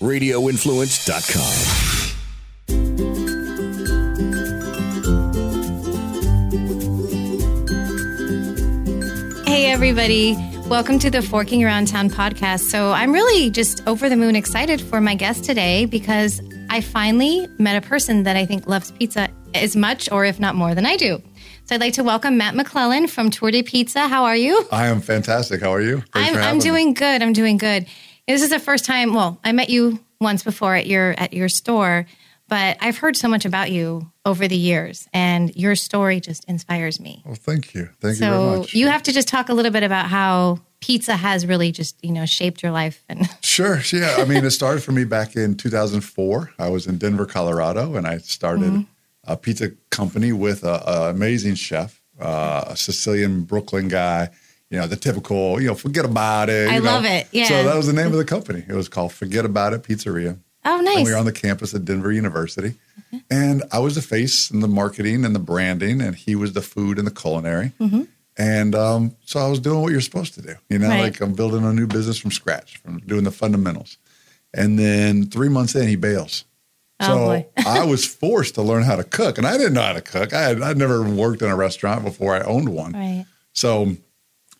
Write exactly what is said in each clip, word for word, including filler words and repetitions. radio influence dot com. Hey, everybody. Welcome to the Forking Around Town podcast. So I'm really just over the moon excited for my guest today because I finally met a person that I think loves pizza as much or if not more than I do. So I'd like to welcome Matt McClellan from Tour de Pizza. How are you? I am fantastic. How are you? Thanks I'm, for I'm doing me. good. I'm doing good. This is the first time. Well, I met you once before at your at your store, but I've heard so much about you over the years, and your story just inspires me. Well, thank you. Thank so you very much. So you have to just talk a little bit about how pizza has really just, you know, shaped your life. And Sure. Yeah. I mean, it started for me back in two thousand four. I was in Denver, Colorado, and I started mm-hmm. a pizza company with an amazing chef, uh, a Sicilian Brooklyn guy, you know, the typical, you know, forget about it. I you love know. it. Yeah. So that was the name of the company. It was called Forget About It Pizzeria. Oh, nice. And we were on the campus at Denver University. Mm-hmm. And I was the face and the marketing and the branding, and he was the food and the culinary. Mm-hmm. And um, so I was doing what you're supposed to do. You know, right. like I'm building a new business from scratch, from doing the fundamentals. And then three months in, he bails. Oh, so boy. I was forced to learn how to cook, and I didn't know how to cook. I had, I'd never worked in a restaurant before I owned one. Right. So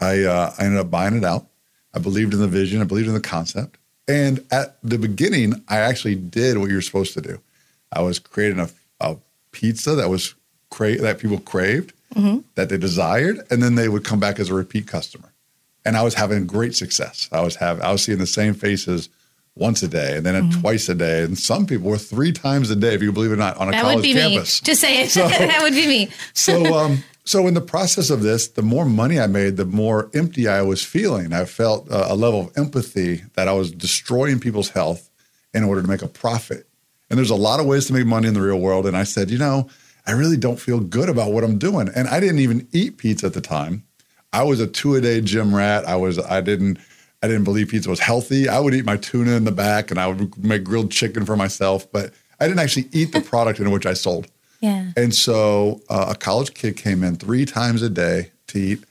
I, uh, I ended up buying it out. I believed in the vision. I believed in the concept. And at the beginning, I actually did what you're supposed to do. I was creating a, a pizza that was cra- that people craved, mm-hmm. that they desired, and then they would come back as a repeat customer. And I was having great success. I was have I was seeing the same faces once a day, and then mm-hmm. twice a day, and some people were three times a day, if you believe it or not, on a that college would be campus. Me. Just say it. So, that would be me. so, um, so in the process of this, the more money I made, the more empty I was feeling. I felt uh, a level of empathy that I was destroying people's health in order to make a profit. And there's a lot of ways to make money in the real world. And I said, you know, I really don't feel good about what I'm doing. And I didn't even eat pizza at the time. I was a two-a-day gym rat. I was, I didn't, I didn't believe pizza was healthy. I would eat my tuna in the back, and I would make grilled chicken for myself. But I didn't actually eat the product in which I sold. Yeah. And so uh, a college kid came in three times a day to eat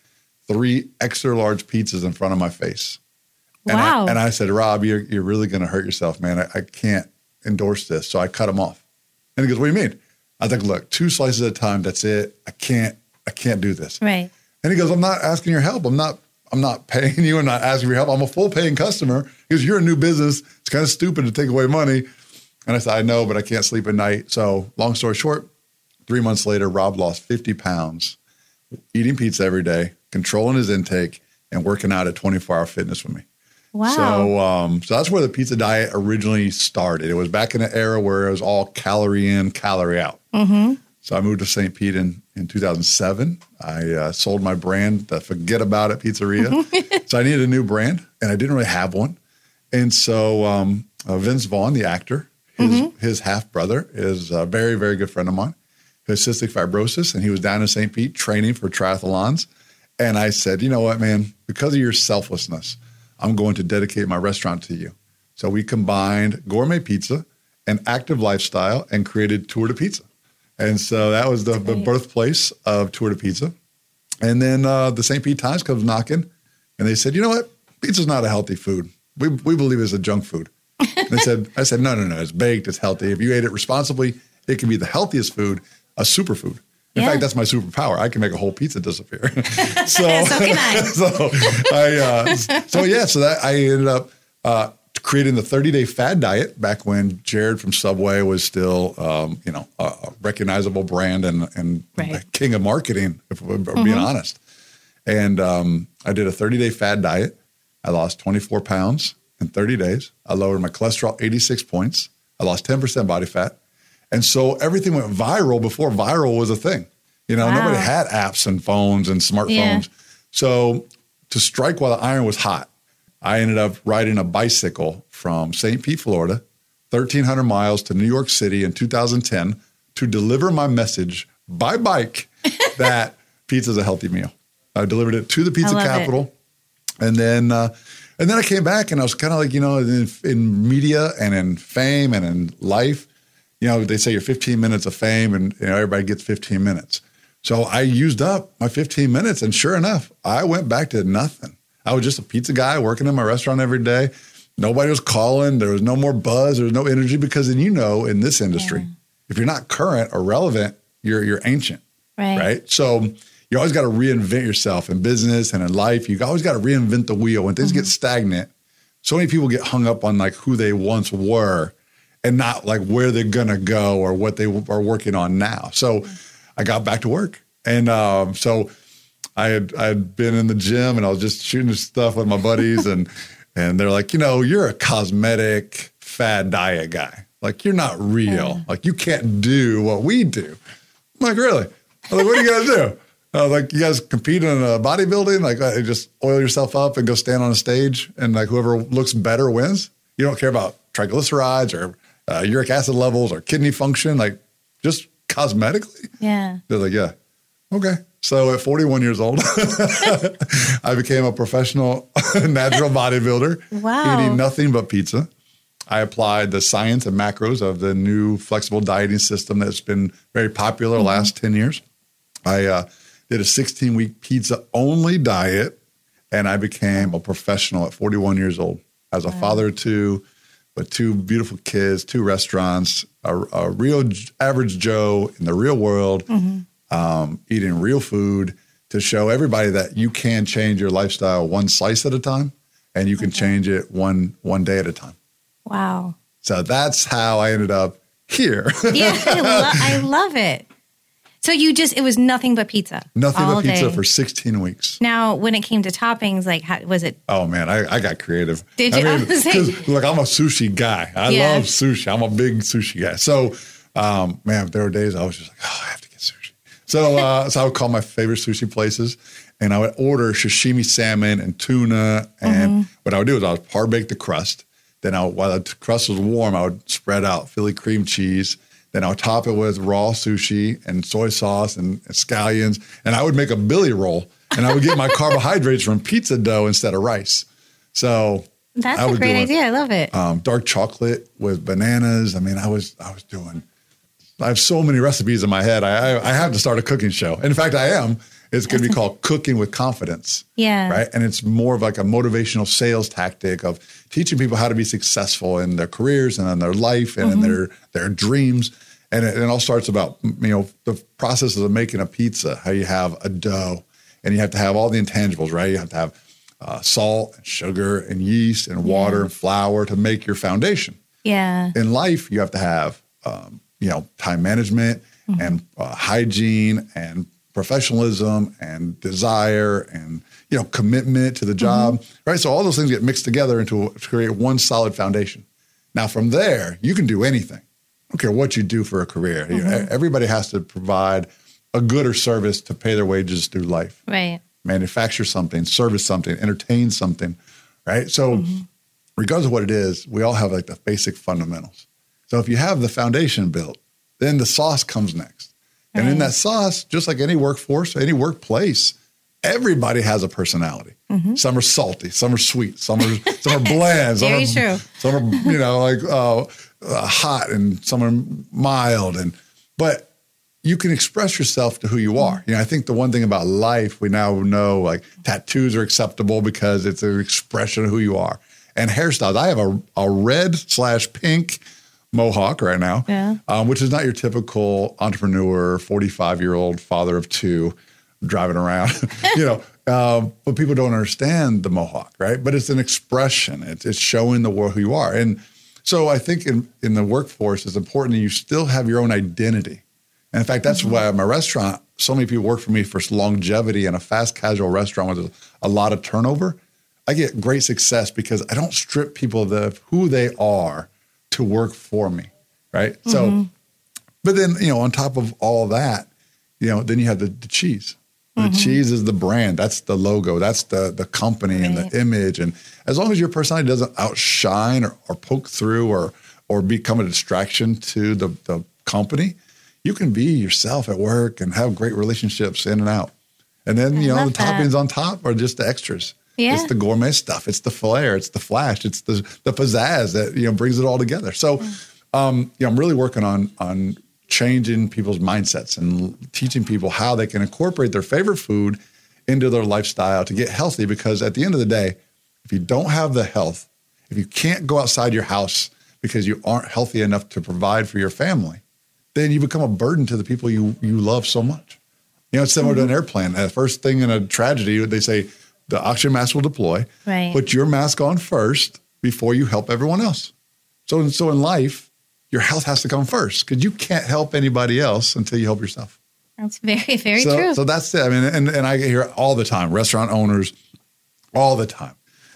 three extra large pizzas in front of my face. And wow. I, and I said, Rob, you're you're really going to hurt yourself, man. I, I can't endorse this. So I cut him off. And he goes, what do you mean? I was like, look, two slices at a time. That's it. I can't, I can't do this. Right. And he goes, I'm not asking your help. I'm not, I'm not paying you. I'm not asking for your help. I'm a full paying customer. He goes, you're a new business. It's kind of stupid to take away money. And I said, I know, but I can't sleep at night. So long story short, three months later, Rob lost fifty pounds, eating pizza every day, controlling his intake, and working out at twenty-four hour fitness with me. Wow. So, um, so that's where the pizza diet originally started. It was back in an era where it was all calorie in, calorie out. Mm-hmm. So I moved to Saint Pete in, in two thousand seven. I uh, sold my brand, the Forget About It Pizzeria. So I needed a new brand, and I didn't really have one. And so um, uh, Vince Vaughn, the actor, his, mm-hmm. his half-brother is a very, very good friend of mine. He has cystic fibrosis, and he was down in Saint Pete training for triathlons. And I said, you know what, man, because of your selflessness, I'm going to dedicate my restaurant to you. So we combined gourmet pizza and active lifestyle and created Tour de Pizza. And so that was the, the birthplace of Tour de Pizza. And then uh, the Saint Pete Times comes knocking, and they said, you know what? Pizza's not a healthy food. We we believe it's a junk food. And they said, I said, no, no, no. It's baked. It's healthy. If you ate it responsibly, it can be the healthiest food, a superfood. In yeah. fact, that's my superpower. I can make a whole pizza disappear. so, so can I. so, I uh, so yeah, so that I ended up uh, creating the thirty-day fad diet back when Jared from Subway was still, um, you know, a recognizable brand and and right. king of marketing, if we're being mm-hmm. honest. And um, I did a thirty-day fad diet. I lost twenty-four pounds in thirty days. I lowered my cholesterol eighty-six points. I lost ten percent body fat. And so everything went viral before viral was a thing. You know, wow. nobody had apps and phones and smartphones. Yeah. So to strike while the iron was hot, I ended up riding a bicycle from Saint Pete, Florida, thirteen hundred miles to New York City in two thousand ten to deliver my message by bike that pizza is a healthy meal. I delivered it to the Pizza Capital. It. And then uh, and then I came back, and I was kind of like, you know, in, in media and in fame and in life, you know, they say you're fifteen minutes of fame, and you know, everybody gets fifteen minutes. So I used up my fifteen minutes, and sure enough, I went back to nothing. I was just a pizza guy working in my restaurant every day. Nobody was calling. There was no more buzz. There was no energy because then, you know, in this industry, yeah. if you're not current or relevant, you're you're ancient, right? right? So you always got to reinvent yourself in business and in life. You always got to reinvent the wheel. When things mm-hmm. get stagnant, so many people get hung up on like who they once were and not like where they're going to go or what they are working on now. So I got back to work. And um, so I had, I had been in the gym and I was just shooting stuff with my buddies and and they're like, you know, you're a cosmetic fad diet guy. Like, you're not real. Yeah. Like, you can't do what we do. I'm like, really? I'm like, what are you going to do? I was like, you guys compete in uh, bodybuilding? Like, uh, just oil yourself up and go stand on a stage and, like, whoever looks better wins. You don't care about triglycerides or uh, uric acid levels or kidney function. Like, just cosmetically? Yeah. They're like, yeah. Okay. So at forty-one years old, I became a professional natural bodybuilder. Wow. Eating nothing but pizza. I applied the science and macros of the new flexible dieting system that's been very popular mm-hmm. the last ten years. I uh, did a sixteen-week pizza-only diet, and I became a professional at forty-one years old. I was a wow. father of two, with two beautiful kids, two restaurants, a, a real average Joe in the real world, mm-hmm. um, eating real food to show everybody that you can change your lifestyle one slice at a time, and you can okay. change it one one day at a time. Wow. So that's how I ended up here. Yeah, I, lo- I love it. So you just, it was nothing but pizza. Nothing but pizza day. For sixteen weeks. Now, when it came to toppings, like, how was it? Oh, man, I, I got creative. Did you? I mean, because, look, I'm a sushi guy. I yeah. love sushi. I'm a big sushi guy. So, um, man, there were days I was just like, oh, I have to get sushi. So, uh, so I would call my favorite sushi places, and I would order sashimi salmon and tuna. And mm-hmm. what I would do is I would par-bake the crust. Then I, while the crust was warm, I would spread out Philly cream cheese. Then I would top it with raw sushi and soy sauce and scallions. And I would make a Billy roll. And I would get my carbohydrates from pizza dough instead of rice. So that's a great idea. I love it. Um, dark chocolate with bananas. I mean, I was I was doing. I have so many recipes in my head. I I, I have to start a cooking show. And in fact, I am. It's going to be called Cooking with Confidence. Yeah. Right. And it's more of like a motivational sales tactic of teaching people how to be successful in their careers and in their life and mm-hmm. in their, their dreams. And it, it all starts about, you know, the processes of making a pizza, how you have a dough and you have to have all the intangibles, right? You have to have uh, salt and sugar and yeast and water yeah. and flour to make your foundation. Yeah. In life, you have to have, um, you know, time management mm-hmm. and uh, hygiene and professionalism and desire and, you know, commitment to the job, mm-hmm. right? So all those things get mixed together into to create one solid foundation. Now, from there, you can do anything. I don't care what you do for a career. Mm-hmm. You know, everybody has to provide a good or service to pay their wages through life. Right. Manufacture something, service something, entertain something, right? So mm-hmm. regardless of what it is, we all have like the basic fundamentals. So if you have the foundation built, then the sauce comes next. And in that sauce, just like any workforce, any workplace, everybody has a personality. Mm-hmm. Some are salty, some are sweet, some are some are bland, some, are, some are you know like uh, uh, hot, and some are mild. And but you can express yourself to who you are. You know, I think the one thing about life we now know, like tattoos are acceptable because it's an expression of who you are. And hairstyles. I have a a red slash pink Mohawk right now, yeah. um, which is not your typical entrepreneur, forty-five-year-old father of two driving around, you know, um, but people don't understand the Mohawk, right? But it's an expression. It's, it's showing the world who you are. And so I think in, in the workforce, it's important that you still have your own identity. And in fact, that's mm-hmm. why at my restaurant, so many people work for me for longevity in a fast casual restaurant with a lot of turnover. I get great success because I don't strip people of who they are to work for me, right? Mm-hmm. So, but then, you know, on top of all that, you know, then you have the, the cheese. Mm-hmm. The cheese is the brand. That's the logo. That's the the company right. and the image. And as long as your personality doesn't outshine or, or poke through or or become a distraction to the, the company, you can be yourself at work and have great relationships in and out. And then, I you know, the that. toppings on top are just the extras. Yeah. It's the gourmet stuff. It's the flair. It's the flash. It's the the pizzazz that, you know, brings it all together. So, um, you know, I'm really working on on changing people's mindsets and teaching people how they can incorporate their favorite food into their lifestyle to get healthy. Because at the end of the day, if you don't have the health If you can't go outside your house because you aren't healthy enough to provide for your family, then you become a burden to the people you, you love so much. You know, it's similar mm-hmm. to an airplane. The first thing in a tragedy, they say the oxygen mask will deploy. Right. Put your mask on first before you help everyone else. So, so in life, your health has to come first because you can't help anybody else until you help yourself. That's very, very so, true. So that's it. I mean, and, and I hear all the time, restaurant owners, all the time.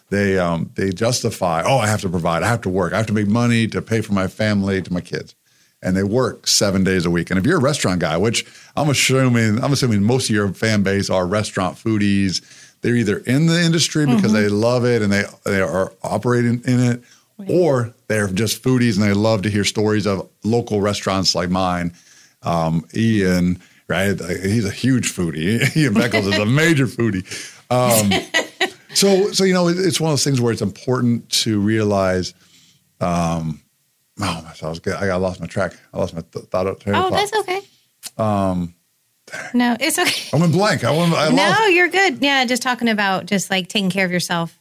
They um, they justify, oh, I have to provide. I have to work. I have to make money to pay for my family, to my kids. And they work seven days a week. And if you're a restaurant guy, which I'm assuming, I'm assuming most of your fan base are restaurant foodies. They're either in the industry because mm-hmm. they love it and they, they are operating in it, right. or they're just foodies and they love to hear stories of local restaurants like mine. Um, Ian, right? He's a huge foodie. Ian Beckles is a major foodie. Um So, so you know, it's one of those things where it's important to realize, um, oh, my, I was good. I got lost my track. I lost my th- thought. Th- oh, that's okay. Um, no, it's okay. I went blank. I went. I no, lost. You're good. Yeah, just talking about just like taking care of yourself.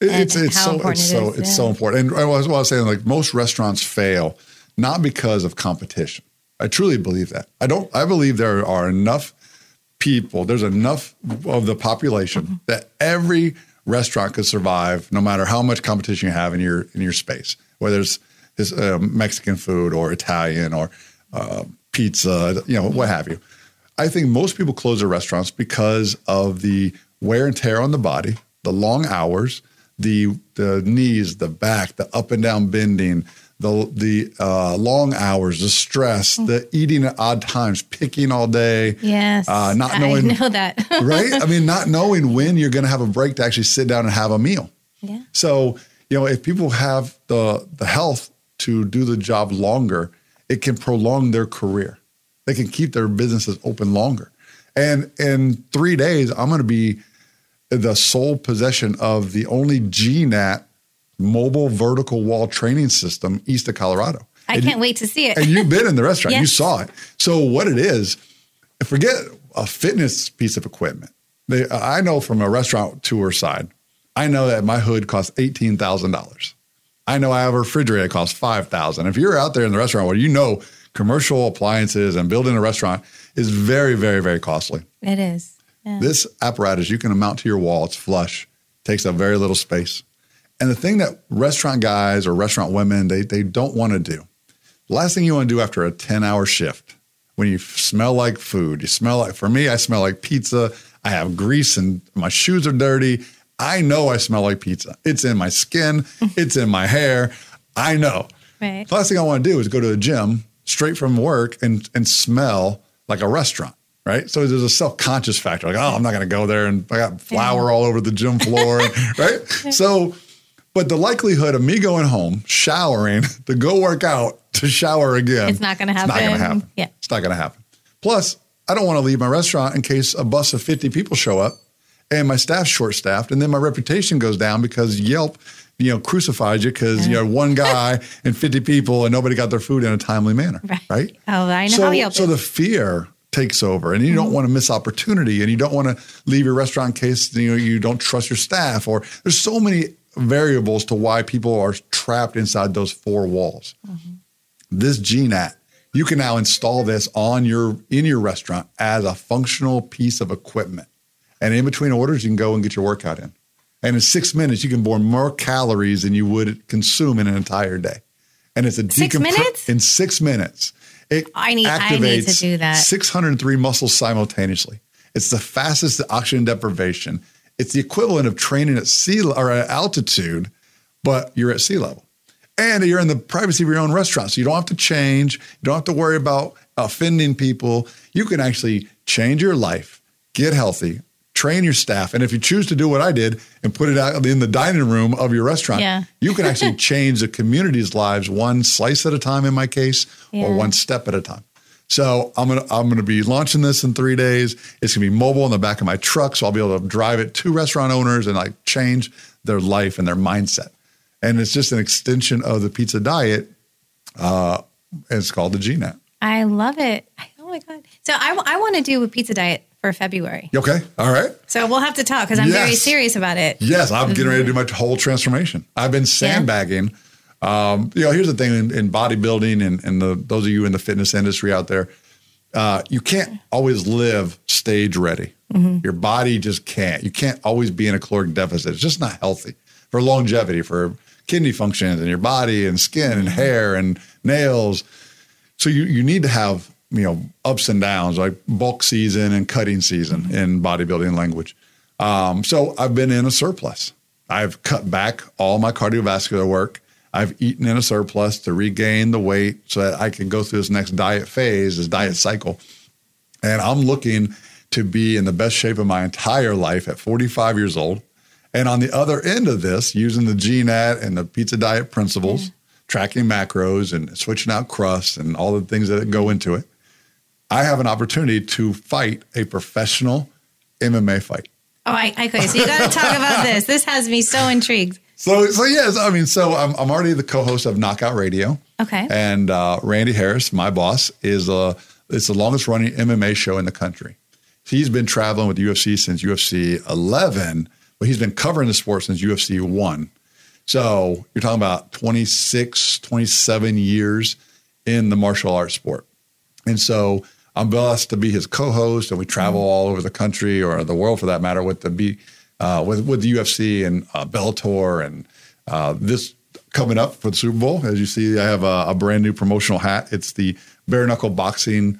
It, it's it's so it's it so is. it's yeah. so important. And I was, well, I was saying, like, most restaurants fail not because of competition. I truly believe that. I don't. I believe there are enough people. There's enough of the population mm-hmm. that every restaurant could survive no matter how much competition you have in your in your space, whether it's this, uh, Mexican food or Italian or uh, pizza, you know, what have you. I think most people close their restaurants because of the wear and tear on the body, the long hours, the the knees, the back, the up and down bending, the the uh, long hours, the stress, mm. the eating at odd times, picking all day. Yes, uh, not knowing, I know that. Right? I mean, not knowing when you're going to have a break to actually sit down and have a meal. Yeah. So, you know, if people have the the health to do the job longer, it can prolong their career. They can keep their businesses open longer. And in three days, I'm going to be the sole possession of the only G NAT mobile vertical wall training system east of Colorado. I and can't you, wait to see it. And you've been in the restaurant. Yes. You saw it. So what it is, forget a fitness piece of equipment. They, I know from a restaurant tour side, I know that my hood costs eighteen thousand dollars. I know I have a refrigerator that costs five thousand dollars. If you're out there in the restaurant, well, you know commercial appliances and building a restaurant is very, very, very costly. It is. Yeah. This apparatus, you can mount to your wall. It's flush. Takes up very little space. And the thing that restaurant guys or restaurant women, they they don't want to do. The last thing you want to do after a ten-hour shift, when you smell like food, you smell like, for me, I smell like pizza. I have grease and my shoes are dirty. I know I smell like pizza. It's in my skin. It's in my hair. I know. Right. The last thing I want to do is go to a gym straight from work and, and smell like a restaurant. Right. So there's a self-conscious factor. Like, oh, I'm not going to go there. And I got flour all over the gym floor. Right. So. But the likelihood of me going home, showering, to go work out, to shower again. It's not going to happen. It's not going to happen. Yeah. It's not going to happen. Plus, I don't want to leave my restaurant in case a bus of fifty people show up and my staff's short-staffed. And then my reputation goes down because Yelp, you know, crucified you because, yeah. you know, one guy and fifty people and nobody got their food in a timely manner. Right. right? Oh, I know so, how Yelp So is. The fear takes over and you don't mm-hmm. want to miss opportunity and you don't want to leave your restaurant in case, you know, you don't trust your staff or there's so many variables to why people are trapped inside those four walls. Mm-hmm. This G NAT, you can now install this on your in your restaurant as a functional piece of equipment. And in between orders, you can go and get your workout in. And in six minutes, you can burn more calories than you would consume in an entire day. And it's a six decompre- minutes? In six minutes, it I need, activates I need to do that. six hundred three muscles simultaneously. It's the fastest oxygen deprivation. It's the equivalent of training at sea or at altitude, but you're at sea level. And you're in the privacy of your own restaurant. So you don't have to change. You don't have to worry about offending people. You can actually change your life, get healthy, train your staff. And if you choose to do what I did and put it out in the dining room of your restaurant, yeah. you can actually change the community's lives one slice at a time in my case, yeah. or one step at a time. So I'm gonna I'm gonna be launching this in three days. It's gonna be mobile in the back of my truck, so I'll be able to drive it to restaurant owners and like change their life and their mindset. And it's just an extension of the pizza diet. Uh, and it's called the G NAT. I love it. Oh my god! So I, I want to do a pizza diet for February. Okay. All right. So we'll have to talk because I'm yes. very serious about it. Yes. I'm getting ready to do my whole transformation. I've been sandbagging. Yeah. Um, you know, here's the thing in, in bodybuilding and, and the, those of you in the fitness industry out there, uh, you can't always live stage ready. Mm-hmm. Your body just can't. You can't always be in a caloric deficit. It's just not healthy for longevity, for kidney functions and your body and skin and hair and nails. So you, you need to have, you know, ups and downs, like bulk season and cutting season in bodybuilding language. Um, so I've been in a surplus. I've cut back all my cardiovascular work. I've eaten in a surplus to regain the weight so that I can go through this next diet phase, this diet cycle. And I'm looking to be in the best shape of my entire life at forty-five years old. And on the other end of this, using the G NAT and the pizza diet principles, mm-hmm. tracking macros and switching out crusts and all the things that go into it, I have an opportunity to fight a professional M M A fight. Oh, I, okay. So you got to talk about this. This has me so intrigued. So, so yes, I mean, so I'm, I'm already the co-host of Knockout Radio. Okay. And uh, Randy Harris, my boss, is a, it's the longest running M M A show in the country. He's been traveling with U F C since U F C eleven, but he's been covering the sport since U F C one. So you're talking about twenty-six, twenty-seven years in the martial arts sport. And so I'm blessed to be his co-host, and we travel all over the country or the world, for that matter, with the B, uh, with with the U F C and uh, Bellator, and uh, this coming up for the Super Bowl. As you see, I have a, a brand new promotional hat. It's the Bare Knuckle Boxing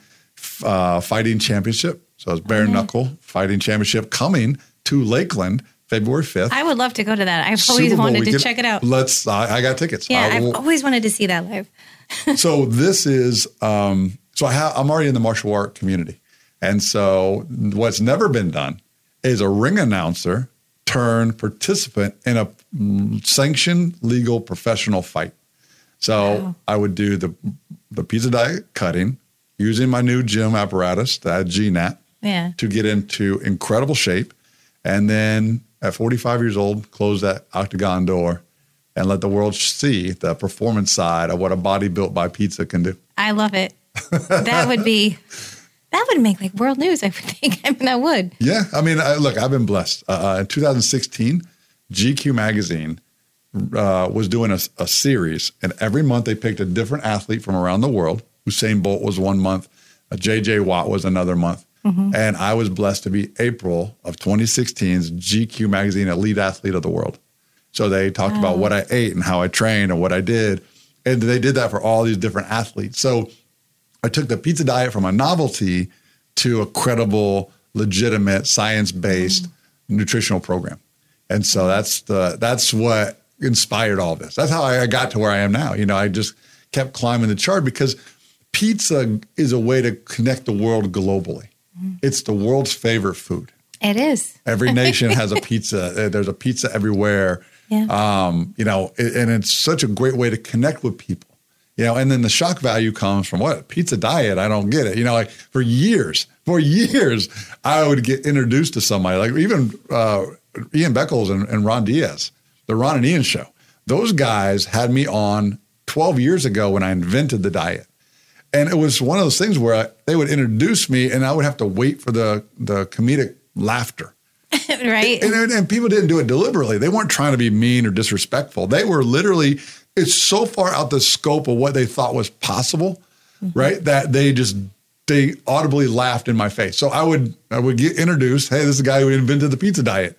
uh, Fighting Championship. So it's Bare okay. Knuckle Fighting Championship coming to Lakeland, February fifth. I would love to go to that. I've Super always Bowl wanted weekend. to check it out. Let's. I, I got tickets. Yeah, I will, I've always wanted to see that live. So this is. Um, So I have, I'm already in the martial art community. And so what's never been done is a ring announcer turn participant in a sanctioned legal professional fight. So wow. I would do the the pizza diet cutting using my new gym apparatus, that G NAT, yeah. to get into incredible shape. And then at forty-five years old, close that octagon door and let the world see the performance side of what a body built by pizza can do. I love it. That would be, that would make like world news, I would think. I mean, I would. Yeah. I mean, I, look, I've been blessed. Uh, in two thousand sixteen, G Q Magazine uh, was doing a, a series, and every month they picked a different athlete from around the world. Usain Bolt was one month. Uh, J J. Watt was another month. Mm-hmm. And I was blessed to be April of twenty sixteen's G Q Magazine Elite Athlete of the World. So they talked wow. about what I ate and how I trained and what I did. And they did that for all these different athletes. So I took the pizza diet from a novelty to a credible, legitimate, science-based mm-hmm. nutritional program. And so that's the that's what inspired all this. That's how I got to where I am now. You know, I just kept climbing the chart because pizza is a way to connect the world globally. Mm-hmm. It's the world's favorite food. It is. Every nation has a pizza. There's a pizza everywhere. Yeah. Um, you know, and it's such a great way to connect with people. You know, and then the shock value comes from what? Pizza diet. I don't get it. You know, like for years, for years, I would get introduced to somebody like even uh, Ian Beckles and, and Ron Diaz, the Ron and Ian show. Those guys had me on twelve years ago when I invented the diet. And it was one of those things where I, they would introduce me and I would have to wait for the, the comedic laughter. Right. And, and, and people didn't do it deliberately. They weren't trying to be mean or disrespectful. They were literally... It's so far out the scope of what they thought was possible, mm-hmm. right? That they just, they audibly laughed in my face. So I would, I would get introduced, hey, this is the guy who invented the pizza diet.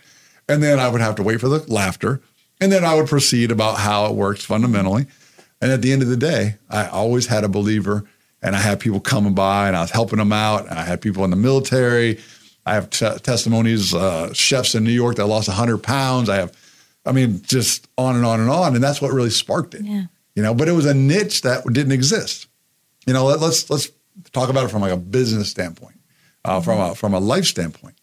And then I would have to wait for the laughter. And then I would proceed about how it works fundamentally. And at the end of the day, I always had a believer, and I had people coming by and I was helping them out. And I had people in the military. I have t- testimonies, uh, chefs in New York that lost one hundred pounds. I have I mean, just on and on and on. And that's what really sparked it, yeah. you know, but it was a niche that didn't exist. You know, let, let's, let's talk about it from like a business standpoint, uh, from a, from a life standpoint.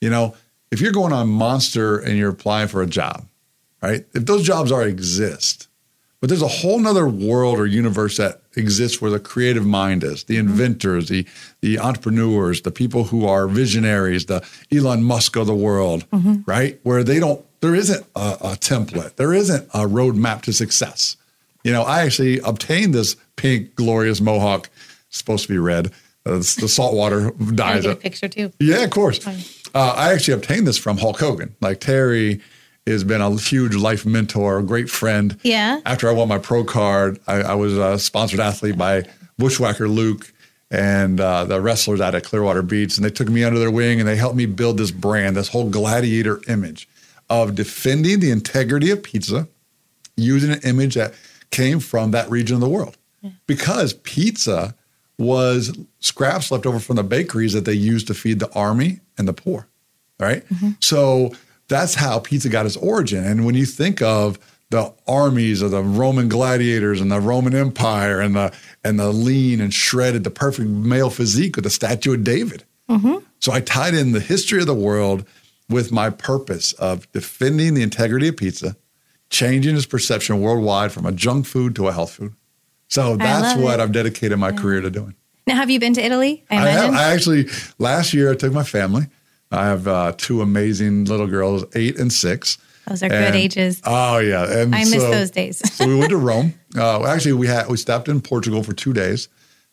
You know, if you're going on Monster and you're applying for a job, right? If those jobs already exist, but there's a whole nother world or universe that exists where the creative mind is, the inventors, the, the entrepreneurs, the people who are visionaries, the Elon Musk of the world, mm-hmm. right? Where they don't, there isn't a, a template. There isn't a roadmap to success. You know, I actually obtained this pink, glorious mohawk, supposed to be red, Uh, the salt water dyes it. Picture too. Yeah, of course. Uh, I actually obtained this from Hulk Hogan. Like Terry has been a huge life mentor, a great friend. Yeah. After I won my pro card, I, I was a sponsored athlete by Bushwhacker Luke and uh, the wrestlers out at Clearwater Beach. And they took me under their wing and they helped me build this brand, this whole gladiator image of defending the integrity of pizza using an image that came from that region of the world. Yeah. Because pizza was scraps left over from the bakeries that they used to feed the army and the poor, right? Mm-hmm. So that's how pizza got its origin. And when you think of the armies of the Roman gladiators and the Roman Empire and the and the lean and shredded, the perfect male physique with the statue of David. Mm-hmm. So I tied in the history of the world with my purpose of defending the integrity of pizza, changing its perception worldwide from a junk food to a health food. So that's what it. I've dedicated my yeah. career to doing. Now, have you been to Italy? I, I have. I actually, last year I took my family. I have uh, two amazing little girls, eight and six. Those are and, good ages. Oh, yeah. And I so, miss those days. So we went to Rome. Uh, actually, we had we stopped in Portugal for two days.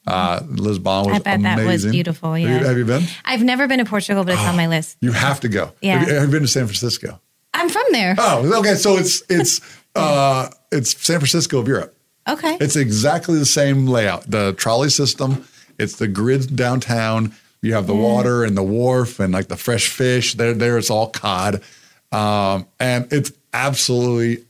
Uh, Lisbon was amazing. I bet amazing. That was beautiful, yeah. Have you, have you been? I've never been to Portugal, but it's oh, on my list. You have to go. Yeah. Have you, have you been to San Francisco? I'm from there. Oh, okay. So it's it's uh, it's San Francisco of Europe. Okay. It's exactly the same layout. The trolley system, it's the grid downtown. You have the mm. water and the wharf and like the fresh fish. There, there it's all cod. Um, and it's absolutely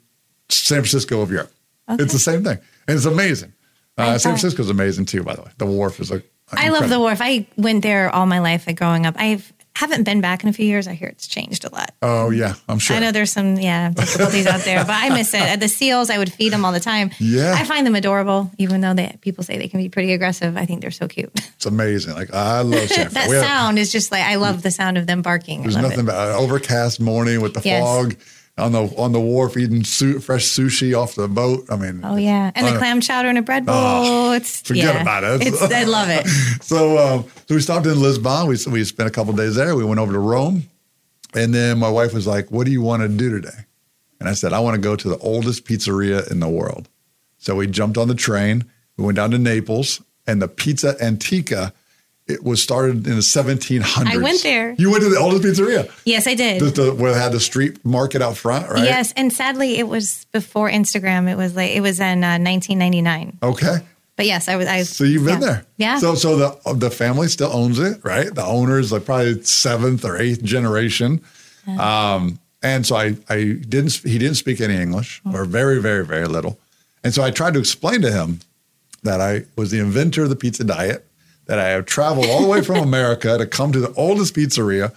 San Francisco of Europe. Okay. It's the same thing. And it's amazing. Uh, San Francisco's amazing too, by the way. The wharf is like I incredible. Love the wharf. I went there all my life like growing up. I've haven't been back in a few years. I hear it's changed a lot. Oh, yeah. I'm sure. I know there's some, yeah, difficulties out there, but I miss it. The seals, I would feed them all the time. Yeah. I find them adorable, even though they people say they can be pretty aggressive. I think they're so cute. It's amazing. Like, I love San Francisco. That we sound have, is just like, I love the sound of them barking. There's nothing it. About an overcast morning with the yes. fog on the on the wharf, eating su- fresh sushi off the boat. I mean. Oh, yeah. And the know. clam chowder in a bread bowl. Oh, it's, forget yeah. about it. It's, I love it. So, um, so we stopped in Lisbon. We we spent a couple of days there. We went over to Rome. And then my wife was like, what do you want to do today? And I said, I want to go to the oldest pizzeria in the world. So we jumped on the train. We went down to Naples. And the Pizza Antica, it was started in the seventeen hundreds. I went there. You went to the oldest pizzeria. Yes, I did. The, the, where they had the street market out front, right? Yes, and sadly, it was before Instagram. It was like it was in uh, nineteen ninety-nine. Okay. But yes, I was. I, so you've been yeah. there. Yeah. So so the the family still owns it, right? The owner's like probably seventh or eighth generation. Uh-huh. Um, and so I I didn't he didn't speak any English oh. or very very very little, and so I tried to explain to him that I was the inventor of the pizza diet. That I have traveled all the way from America to come to the oldest pizzeria,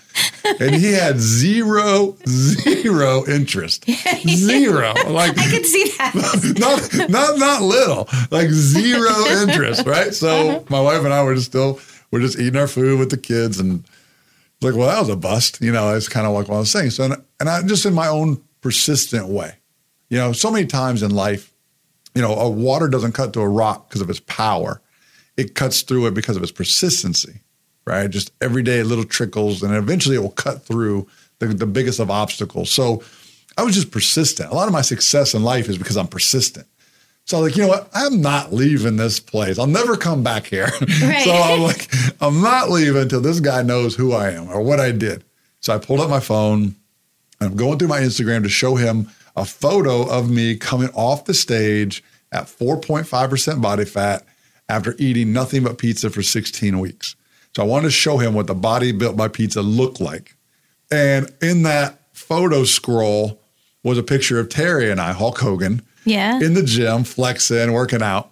and he had zero, zero interest, zero. Like I could see that, not, not, not little, like zero interest, right? So uh-huh. my wife and I were just still, we're just eating our food with the kids, and like, well, that was a bust, you know. That's kind of like what I was saying. So, and, and I just in my own persistent way, you know, so many times in life, you know, a water doesn't cut to a rock because of its power. It cuts through it because of its persistency, right? Just every day, little trickles, and eventually it will cut through the, the biggest of obstacles. So I was just persistent. A lot of my success in life is because I'm persistent. So I'm like, you know what? I'm not leaving this place. I'll never come back here. Right. So I'm like, I'm not leaving until this guy knows who I am or what I did. So I pulled up my phone, and I'm going through my Instagram to show him a photo of me coming off the stage at four point five percent body fat, after eating nothing but pizza for sixteen weeks. So I wanted to show him what the body built by pizza looked like. And in that photo scroll was a picture of Terry and I, Hulk Hogan, yeah, in the gym, flexing, working out.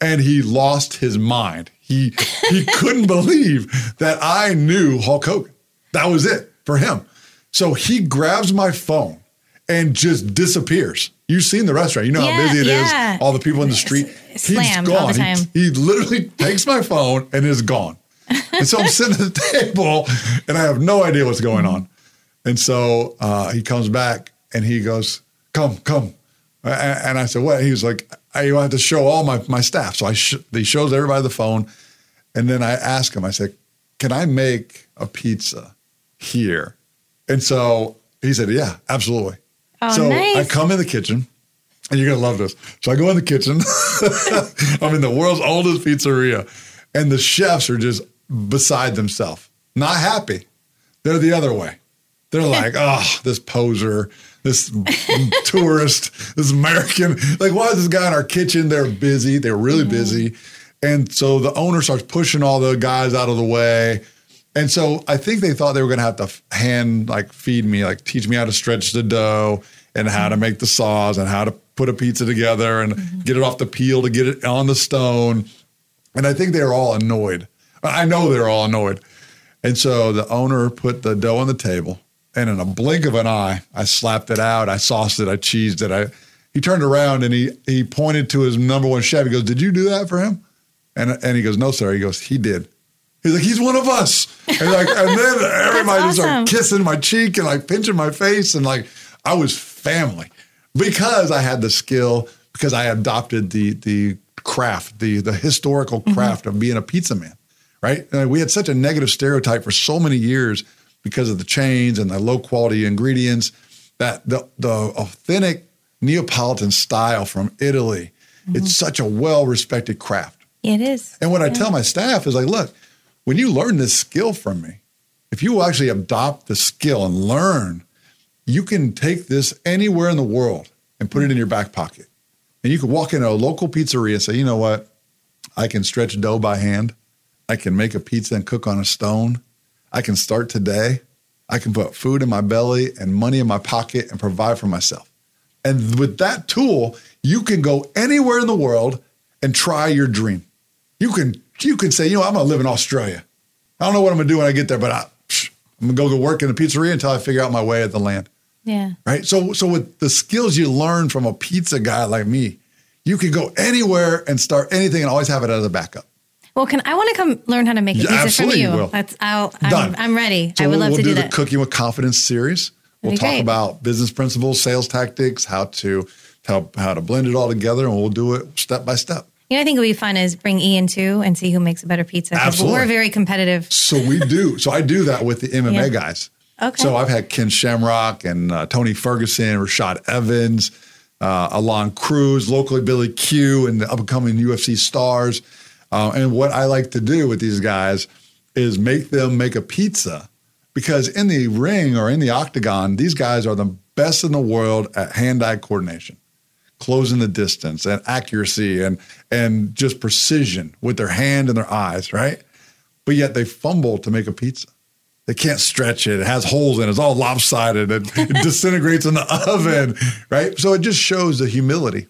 And he lost his mind. He he couldn't believe that I knew Hulk Hogan. That was it for him. So he grabs my phone and just disappears. You've seen the restaurant. You know yeah, how busy it yeah. is. All the people in the street. Slammed all the time. He, he literally takes my phone and is gone. And so I'm sitting at the table and I have no idea what's going on. And so uh, he comes back and he goes, come, come. And I said, what? He was like, I have to show all my, my staff. So I sh- he shows everybody the phone. And then I ask him, I said, can I make a pizza here? And so he said, yeah, absolutely. Oh, so nice. I come in the kitchen, and you're going to love this. So I go in the kitchen. I'm in the world's oldest pizzeria, and the chefs are just beside themselves, not happy. They're the other way. They're like, oh, this poser, this tourist, this American. Like, why is this guy in our kitchen? They're busy. They're really mm-hmm. busy. And so the owner starts pushing all the guys out of the way. And so I think they thought they were going to have to hand, like, feed me, like, teach me how to stretch the dough and how to make the sauce and how to put a pizza together and mm-hmm. get it off the peel to get it on the stone. And I think they were all annoyed. I know they're all annoyed. And so the owner put the dough on the table. And in a blink of an eye, I slapped it out. I sauced it. I cheesed it. I, he turned around and he he pointed to his number one chef. He goes, did you do that for him? And and he goes, no, sir. He goes, he did. He's like, he's one of us. And, like, and then everybody awesome. just started kissing my cheek and, like, pinching my face. And, like, I was family because I had the skill, because I adopted the the craft, the the historical craft mm-hmm. of being a pizza man, right? And we had such a negative stereotype for so many years because of the chains and the low-quality ingredients, that the, the authentic Neapolitan style from Italy, mm-hmm. it's such a well-respected craft. It is. And what yeah. I tell my staff is like, look, when you learn this skill from me, if you actually adopt the skill and learn, you can take this anywhere in the world and put it in your back pocket. And you can walk into a local pizzeria and say, you know what? I can stretch dough by hand. I can make a pizza and cook on a stone. I can start today. I can put food in my belly and money in my pocket and provide for myself. And with that tool, you can go anywhere in the world and try your dream. You can you can say, you know, I'm going to live in Australia. I don't know what I'm going to do when I get there, but I, I'm going to go go work in a pizzeria until I figure out my way at the land. Yeah. Right? So so with the skills you learn from a pizza guy like me, you can go anywhere and start anything and always have it as a backup. Well, can I want to come learn how to make a pizza yeah, from you? Will. That's I'll, I'm, Done. I'm ready. So I would we'll, love we'll to do, do that. We'll do the Cooking with Confidence series. That'd we'll talk great. about business principles, sales tactics, how to how, how to blend it all together, and we'll do it step by step. You know, I think it'll be fun is bring Ian too and see who makes a better pizza. Absolutely, we're very competitive. So we do. So I do that with the M M A yeah. guys. Okay. So I've had Ken Shamrock and uh, Tony Ferguson, Rashad Evans, uh, Alon Cruz, locally Billy Q, and the upcoming U F C stars. Uh, and what I like to do with these guys is make them make a pizza, because in the ring or in the octagon, these guys are the best in the world at hand-eye coordination, closing the distance and accuracy and and just precision with their hand and their eyes, right? But yet they fumble to make a pizza. They can't stretch it. It has holes in it. It's all lopsided. It, it disintegrates in the oven, right? So it just shows the humility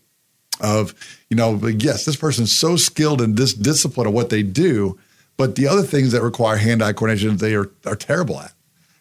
of, you know, like, yes, this person's so skilled in this discipline of what they do, but the other things that require hand-eye coordination, they are, are terrible at,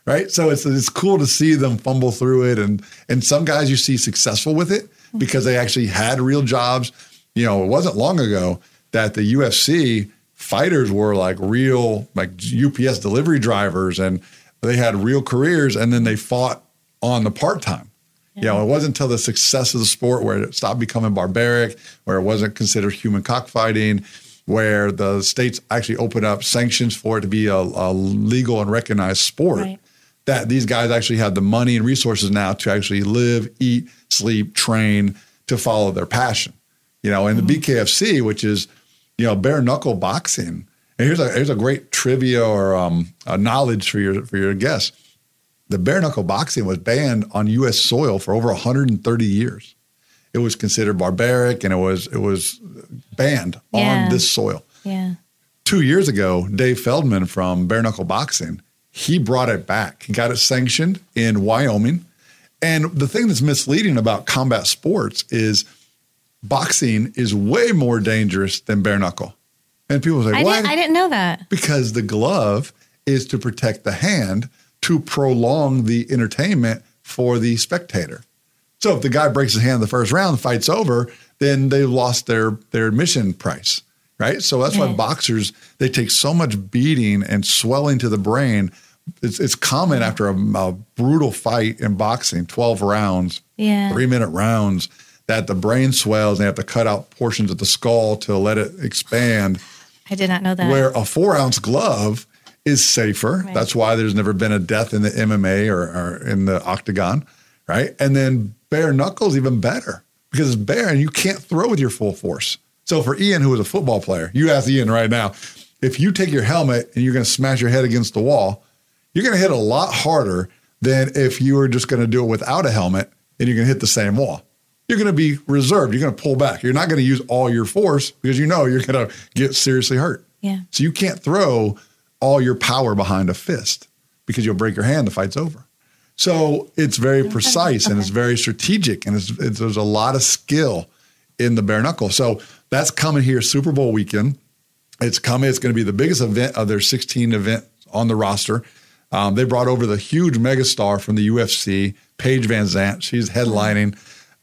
right? So it's it's cool to see them fumble through it. And, and some guys you see successful with it because they actually had real jobs. You know, it wasn't long ago that the U F C fighters were like real, like U P S delivery drivers, and they had real careers, and then they fought on the part-time. You know, it wasn't until the success of the sport where it stopped becoming barbaric, where it wasn't considered human cockfighting, where the states actually opened up sanctions for it to be a, a legal and recognized sport, right, that these guys actually have the money and resources now to actually live, eat, sleep, train, to follow their passion. You know, and mm-hmm. the B K F C, which is, you know, bare knuckle boxing. And here's a here's a great trivia or um, a knowledge for your for your guests. The bare-knuckle boxing was banned on U S soil for over one hundred thirty years. It was considered barbaric, and it was it was banned yeah. on this soil. Yeah. Two years ago, Dave Feldman from bare-knuckle boxing, he brought it back. He got it sanctioned in Wyoming. And the thing that's misleading about combat sports is boxing is way more dangerous than bare-knuckle. And people say, I why? Didn't, I didn't know that. Because the glove is to protect the hand, to prolong the entertainment for the spectator. So if the guy breaks his hand in the first round, the fight's over, then they lost their, their admission price, right? So that's yeah. why boxers, they take so much beating and swelling to the brain. It's, it's common after a, a brutal fight in boxing, twelve rounds, yeah. three-minute rounds, that the brain swells and they have to cut out portions of the skull to let it expand. I did not know that. Where a four-ounce glove is safer. Right. That's why there's never been a death in the M M A or, or in the octagon, right? And then bare knuckles even better because it's bare and you can't throw with your full force. So for Ian, who was a football player, you ask Ian right now, if you take your helmet and you're going to smash your head against the wall, you're going to hit a lot harder than if you were just going to do it without a helmet and you're going to hit the same wall. You're going to be reserved. You're going to pull back. You're not going to use all your force because you know you're going to get seriously hurt. Yeah. So you can't throw all your power behind a fist because you'll break your hand. The fight's over. So it's very precise, okay. and it's very strategic, and it's, it's, there's a lot of skill in the bare knuckle. So that's coming here Super Bowl weekend. It's coming. It's going to be the biggest event of their sixteen event on the roster. Um, they brought over the huge megastar from the U F C, Paige Van Zandt. She's headlining.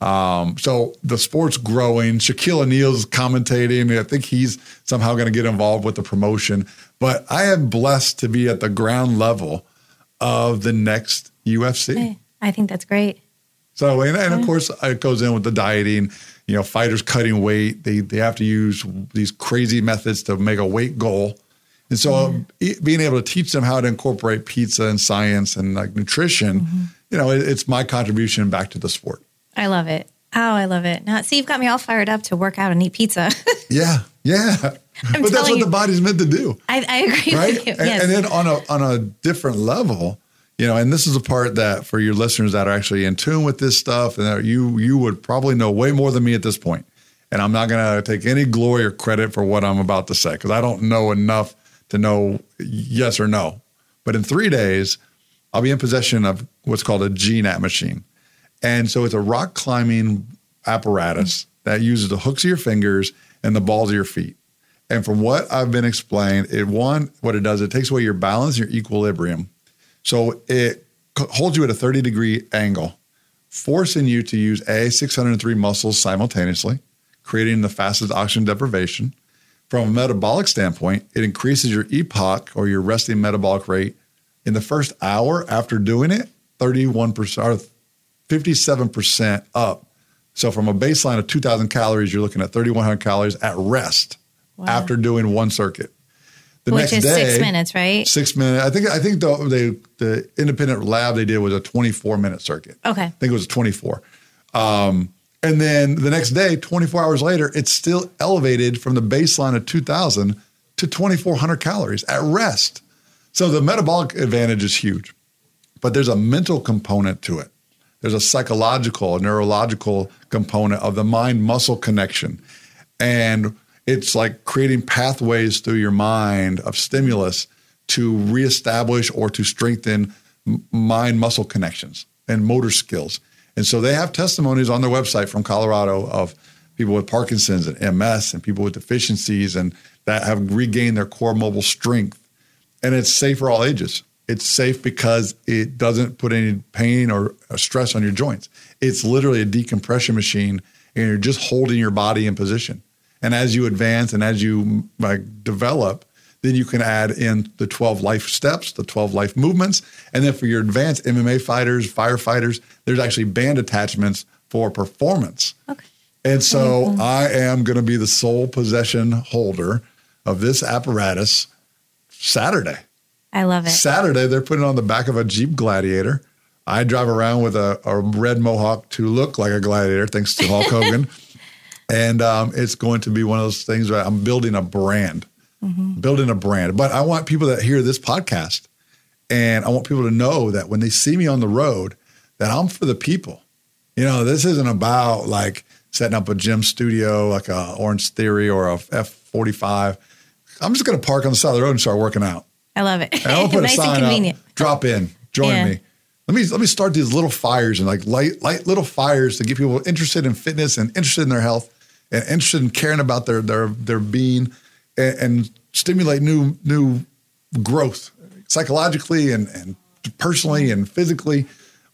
Um, so the sport's growing. Shaquille O'Neal's commentating. I think he's somehow going to get involved with the promotion. But I am blessed to be at the ground level of the next U F C. Okay. I think that's great. So, and, and of course, it goes in with the dieting. You know, fighters cutting weight. They they have to use these crazy methods to make a weight goal. And so mm. it, being able to teach them how to incorporate pizza and science and like nutrition, mm-hmm. you know, it, it's my contribution back to the sport. I love it. Oh, I love it. Now, see, you've got me all fired up to work out and eat pizza. yeah, yeah. I'm but that's what you, the body's meant to do. I, I agree right? with you. Yes. And, and then on a on a different level, you know, and this is a part that for your listeners that are actually in tune with this stuff, and that you you would probably know way more than me at this point. And I'm not going to take any glory or credit for what I'm about to say because I don't know enough to know yes or no. But in three days, I'll be in possession of what's called a G NAT machine. And so it's a rock climbing apparatus that uses the hooks of your fingers and the balls of your feet. And from what I've been explained, it one, what it does, it takes away your balance, your equilibrium. So it holds you at a thirty degree angle, forcing you to use a six hundred three muscles simultaneously, creating the fastest oxygen deprivation. From a metabolic standpoint, it increases your E P O C or your resting metabolic rate in the first hour after doing it, thirty-one percent or fifty-seven percent up. So from a baseline of two thousand calories, you're looking at thirty-one hundred calories at rest wow. after doing one circuit. The Which next is day, six minutes, right? Six minutes. I think I think the, the the independent lab they did was a twenty-four minute circuit. Okay. I think it was a twenty-four. Um, and then the next day, twenty-four hours later, it's still elevated from the baseline of two thousand to twenty-four hundred calories at rest. So the metabolic advantage is huge, but there's a mental component to it. There's a psychological, a neurological component of the mind-muscle connection. And it's like creating pathways through your mind of stimulus to reestablish or to strengthen mind-muscle connections and motor skills. And so they have testimonies on their website from Colorado of people with Parkinson's and M S and people with deficiencies and that have regained their core mobile strength. And it's safe for all ages. It's safe because it doesn't put any pain or stress on your joints. It's literally a decompression machine, and you're just holding your body in position. And as you advance and as you like, develop, then you can add in the twelve life steps, the twelve life movements. And then for your advanced M M A fighters, firefighters, there's actually band attachments for performance. Okay. And so mm-hmm. I am going to be the sole possession holder of this apparatus Saturday. I love it. Saturday, they're putting it on the back of a Jeep Gladiator. I drive around with a, a red mohawk to look like a gladiator, thanks to Hulk Hogan. And um, it's going to be one of those things where I'm building a brand, mm-hmm. building a brand. But I want people that hear this podcast, and I want people to know that when they see me on the road, that I'm for the people. You know, this isn't about like setting up a gym studio, like a Orange Theory or a F forty-five. I'm just going to park on the side of the road and start working out. I love it. And I'll put nice a sign and convenient. Up, drop in, join yeah. me. Let me let me start these little fires and like light light little fires to get people interested in fitness and interested in their health and interested in caring about their their their being and, and stimulate new new growth psychologically and, and personally and physically,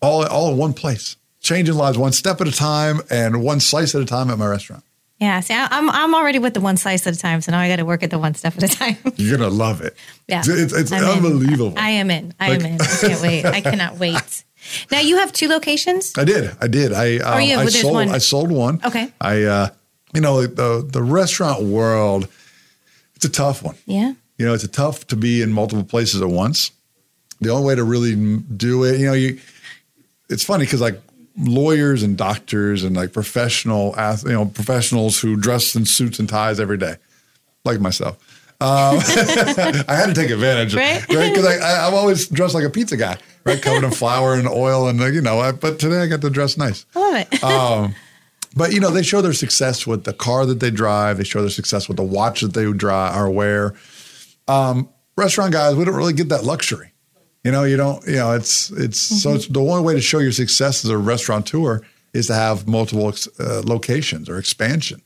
all all in one place. Changing lives one step at a time and one slice at a time at my restaurant. Yeah, see, I'm I'm already with the one slice at a time, so now I got to work at the one step at a time. You're gonna love it. Yeah, it's, it's unbelievable. In. I am in. I like, am in. I can't wait. I cannot wait. Now you have two locations. I did. I did. I um, you, I sold. One. I sold one. Okay. I uh, you know the the restaurant world, it's a tough one. Yeah. You know, it's a tough to be in multiple places at once. The only way to really do it, you know, you. It's funny because like. Lawyers and doctors and like professional, you know, professionals who dress in suits and ties every day, like myself. Um, I had to take advantage, right? Because right? I, I, I'm always dressed like a pizza guy, right? Covered in flour and oil, and you know. I, but today I got to dress nice. I love it. Um, but you know, they show their success with the car that they drive. They show their success with the watch that they drive or wear. Um, restaurant guys, we don't really get that luxury. You know, you don't. You know, it's it's mm-hmm. so it's the only way to show your success as a restaurateur is to have multiple uh, locations or expansion.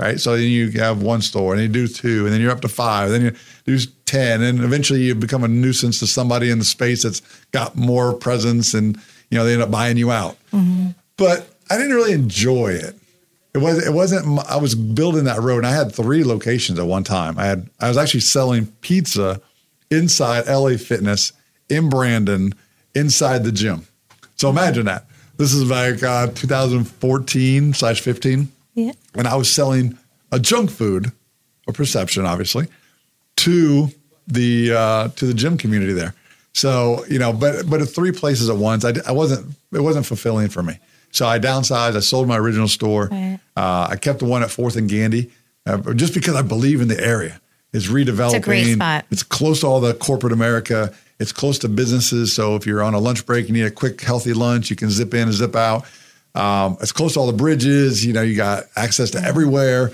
Right. So then you have one store and you do two and then you're up to five, and then you do ten. And eventually you become a nuisance to somebody in the space that's got more presence, and, you know, they end up buying you out. Mm-hmm. But I didn't really enjoy it. It was, it wasn't, I was building that road, and I had three locations at one time. I had, I was actually selling pizza inside L A Fitness in Brandon inside the gym. So imagine that. This is like uh, two thousand fourteen slash fifteen. Yeah. And I was selling a junk food, or perception, obviously, to the uh, to the gym community there. So you know, but but at three places at once, I, I wasn't it wasn't fulfilling for me. So I downsized. I sold my original store. Right. Uh, I kept the one at Fourth and Gandy, uh, just because I believe in the area. It's redeveloping. It's a great spot. It's close to all the corporate America. It's close to businesses. So if you're on a lunch break, you need a quick healthy lunch, you can zip in and zip out. Um, it's close to all the bridges, you know, you got access to everywhere,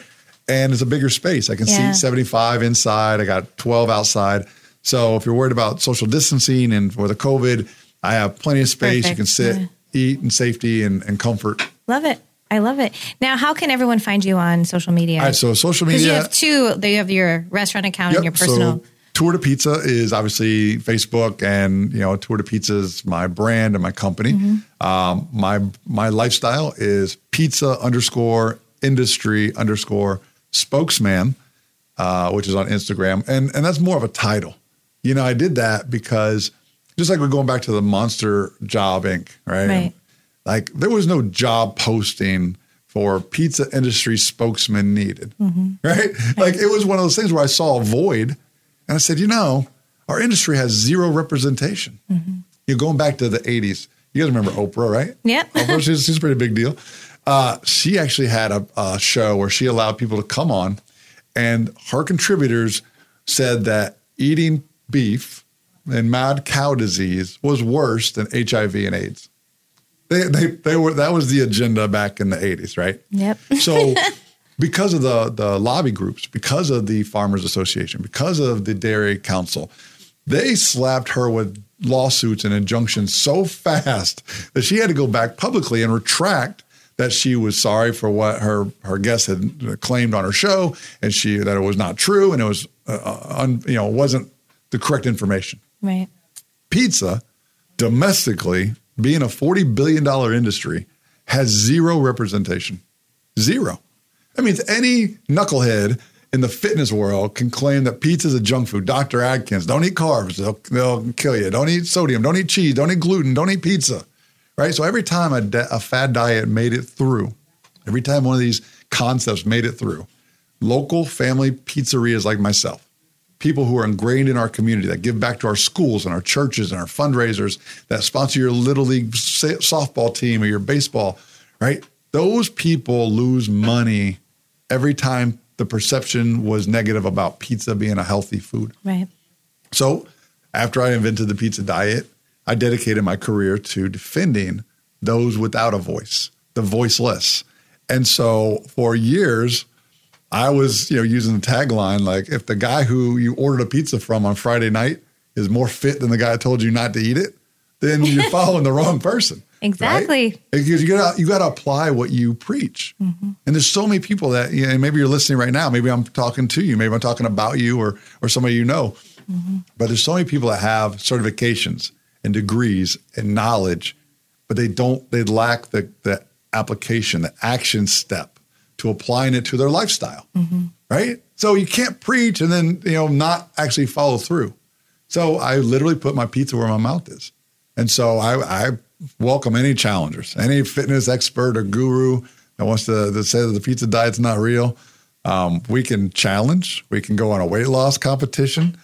and it's a bigger space. I can yeah. seat seventy-five inside. I got twelve outside. So if you're worried about social distancing and with the COVID, I have plenty of space. Perfect. You can sit, yeah. eat in safety and, and comfort. Love it. I love it. Now, how can everyone find you on social media? All right, so social media. You have two, you have your restaurant account yep, and your personal. So Tour de Pizza is obviously Facebook, and, you know, Tour de Pizza is my brand and my company. Mm-hmm. Um, my my lifestyle is pizza underscore industry underscore spokesman, uh, which is on Instagram. And and that's more of a title. You know, I did that because just like we're going back to the Monster Job Incorporated, right? Right. Like there was no job posting for pizza industry spokesman needed, mm-hmm. right? Right? Like it was one of those things where I saw a void. And I said, you know, our industry has zero representation. Mm-hmm. You're going back to the eighties. You guys remember Oprah, right? Yeah. Oprah, she's, she's a pretty big deal. Uh, she actually had a, a show where she allowed people to come on, and her contributors said that eating beef and mad cow disease was worse than H I V and AIDS. They, they, they were, that was the agenda back in the eighties, right? Yep. So... Because of the the lobby groups, because of the Farmers Association, because of the Dairy Council, they slapped her with lawsuits and injunctions so fast that she had to go back publicly and retract that she was sorry for what her, her guests had claimed on her show, and she that it was not true, and it was uh, un, you know wasn't the correct information. Right. Pizza, domestically, being a forty billion dollars industry, has zero representation. Zero. That means any knucklehead in the fitness world can claim that pizza is a junk food. Doctor Adkins, don't eat carbs. They'll, they'll kill you. Don't eat sodium. Don't eat cheese. Don't eat gluten. Don't eat pizza. Right? So every time a, de- a fad diet made it through, every time one of these concepts made it through, local family pizzerias like myself, people who are ingrained in our community that give back to our schools and our churches and our fundraisers, that sponsor your little league softball team or your baseball, right? Those people lose money every time the perception was negative about pizza being a healthy food. Right. So after I invented the pizza diet, I dedicated my career to defending those without a voice, the voiceless. And so for years, I was, you know, using the tagline, like if the guy who you ordered a pizza from on Friday night is more fit than the guy who told you not to eat it, then you're following the wrong person. Exactly. Right? You gotta, you gotta apply what you preach. Mm-hmm. And there's so many people that, you know, maybe you're listening right now. Maybe I'm talking to you. Maybe I'm talking about you or or somebody you know. Mm-hmm. But there's so many people that have certifications and degrees and knowledge, but they don't, they lack the, the application, the action step to applying it to their lifestyle. Mm-hmm. Right? So you can't preach and then, you know, not actually follow through. So I literally put my pizza where my mouth is. And so I, I welcome any challengers, any fitness expert or guru that wants to, to say that the pizza diet's not real. Um, we can challenge. We can go on a weight loss competition,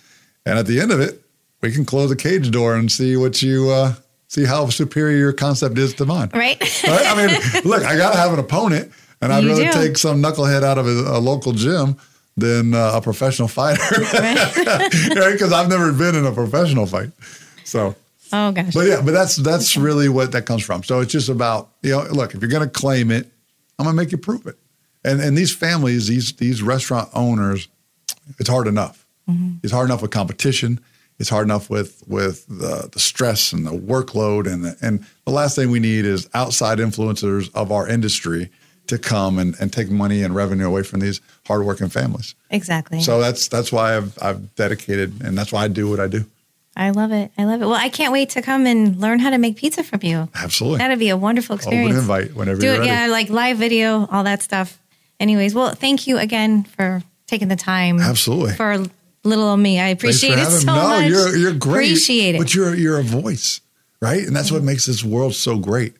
and at the end of it, we can close the cage door and see what you uh, see how superior your concept is to mine. Right? Right? I mean, look, I gotta have an opponent, and I'd you rather do. take some knucklehead out of a, a local gym than uh, a professional fighter, right? Because I've never been in a professional fight. So, oh gosh, but yeah, but that's that's okay. really what that comes from. So it's just about, you know, look, if you're going to claim it, I'm going to make you prove it. And and these families, these these restaurant owners, it's hard enough. Mm-hmm. It's hard enough with competition. It's hard enough with with the, the stress and the workload, and the, and the last thing we need is outside influencers of our industry to come and, and take money and revenue away from these hardworking families. Exactly. So that's that's why I've I've dedicated, and that's why I do what I do. I love it. I love it. Well, I can't wait to come and learn how to make pizza from you. Absolutely. That'd be a wonderful experience. Open invite whenever do you're it, ready. Yeah, like live video, all that stuff. Anyways, well, thank you again for taking the time. Absolutely. For little old me. I appreciate it so no, much. No, you're, you're great. Appreciate it. But you're, you're a voice, right? And that's mm-hmm. what makes this world so great.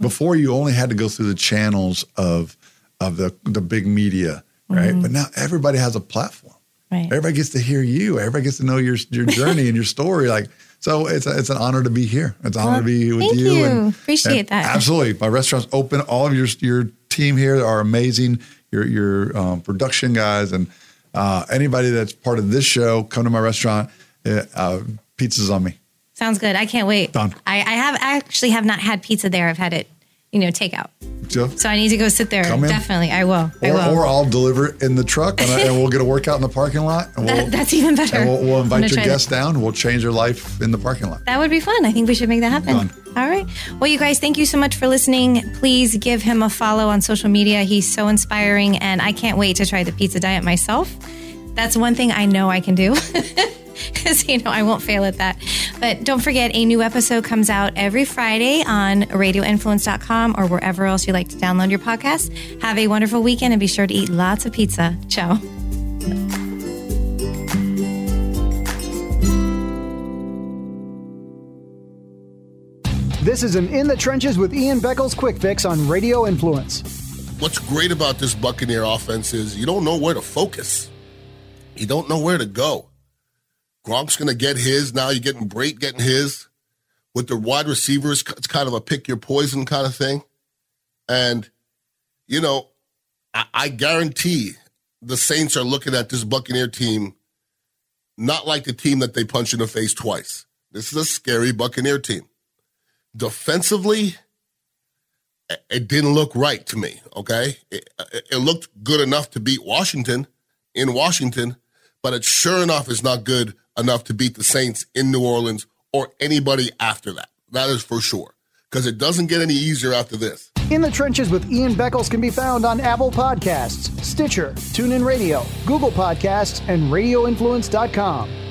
Before, you only had to go through the channels of of the, the big media, right? Mm-hmm. But now everybody has a platform. Right. Everybody gets to hear you. Everybody gets to know your your journey and your story. Like, so it's a, it's an honor to be here. It's an well, honor to be here with thank you. you. And, appreciate and that. Absolutely. My restaurant's open. All of your your team here are amazing. Your, your um, production guys and Uh, anybody that's part of this show, come to my restaurant. Uh, pizza's on me. Sounds good. I can't wait. Done. I, I have I actually have not had pizza there. I've had it, you know, takeout. So, so I need to go sit there. Definitely, I will. Or, I will. Or I'll deliver it in the truck, and, I, and we'll get a workout in the parking lot. And we'll, that, that's even better. And we'll, we'll invite your guests that. down. We'll change their life in the parking lot. That would be fun. I think we should make that happen. Done. All right. Well, you guys, thank you so much for listening. Please give him a follow on social media. He's so inspiring, and I can't wait to try the pizza diet myself. That's one thing I know I can do. Because, you know, I won't fail at that. But don't forget, a new episode comes out every Friday on radio influence dot com or wherever else you like to download your podcast. Have a wonderful weekend and be sure to eat lots of pizza. Ciao. This is an In the Trenches with Ian Beckles Quick Fix on Radio Influence. What's great about this Buccaneer offense is you don't know where to focus. You don't know where to go. Gronk's going to get his. Now you're getting Brate getting his. With the wide receivers, it's kind of a pick your poison kind of thing. And, you know, I, I guarantee the Saints are looking at this Buccaneer team not like the team that they punch in the face twice. This is a scary Buccaneer team. Defensively, it didn't look right to me, okay? It, it looked good enough to beat Washington in Washington, but it sure enough is not good enough to beat the Saints in New Orleans or anybody after that. That is for sure, because it doesn't get any easier after this. In the Trenches with Ian Beckles can be found on Apple Podcasts, Stitcher, TuneIn Radio, Google Podcasts, and radio influence dot com.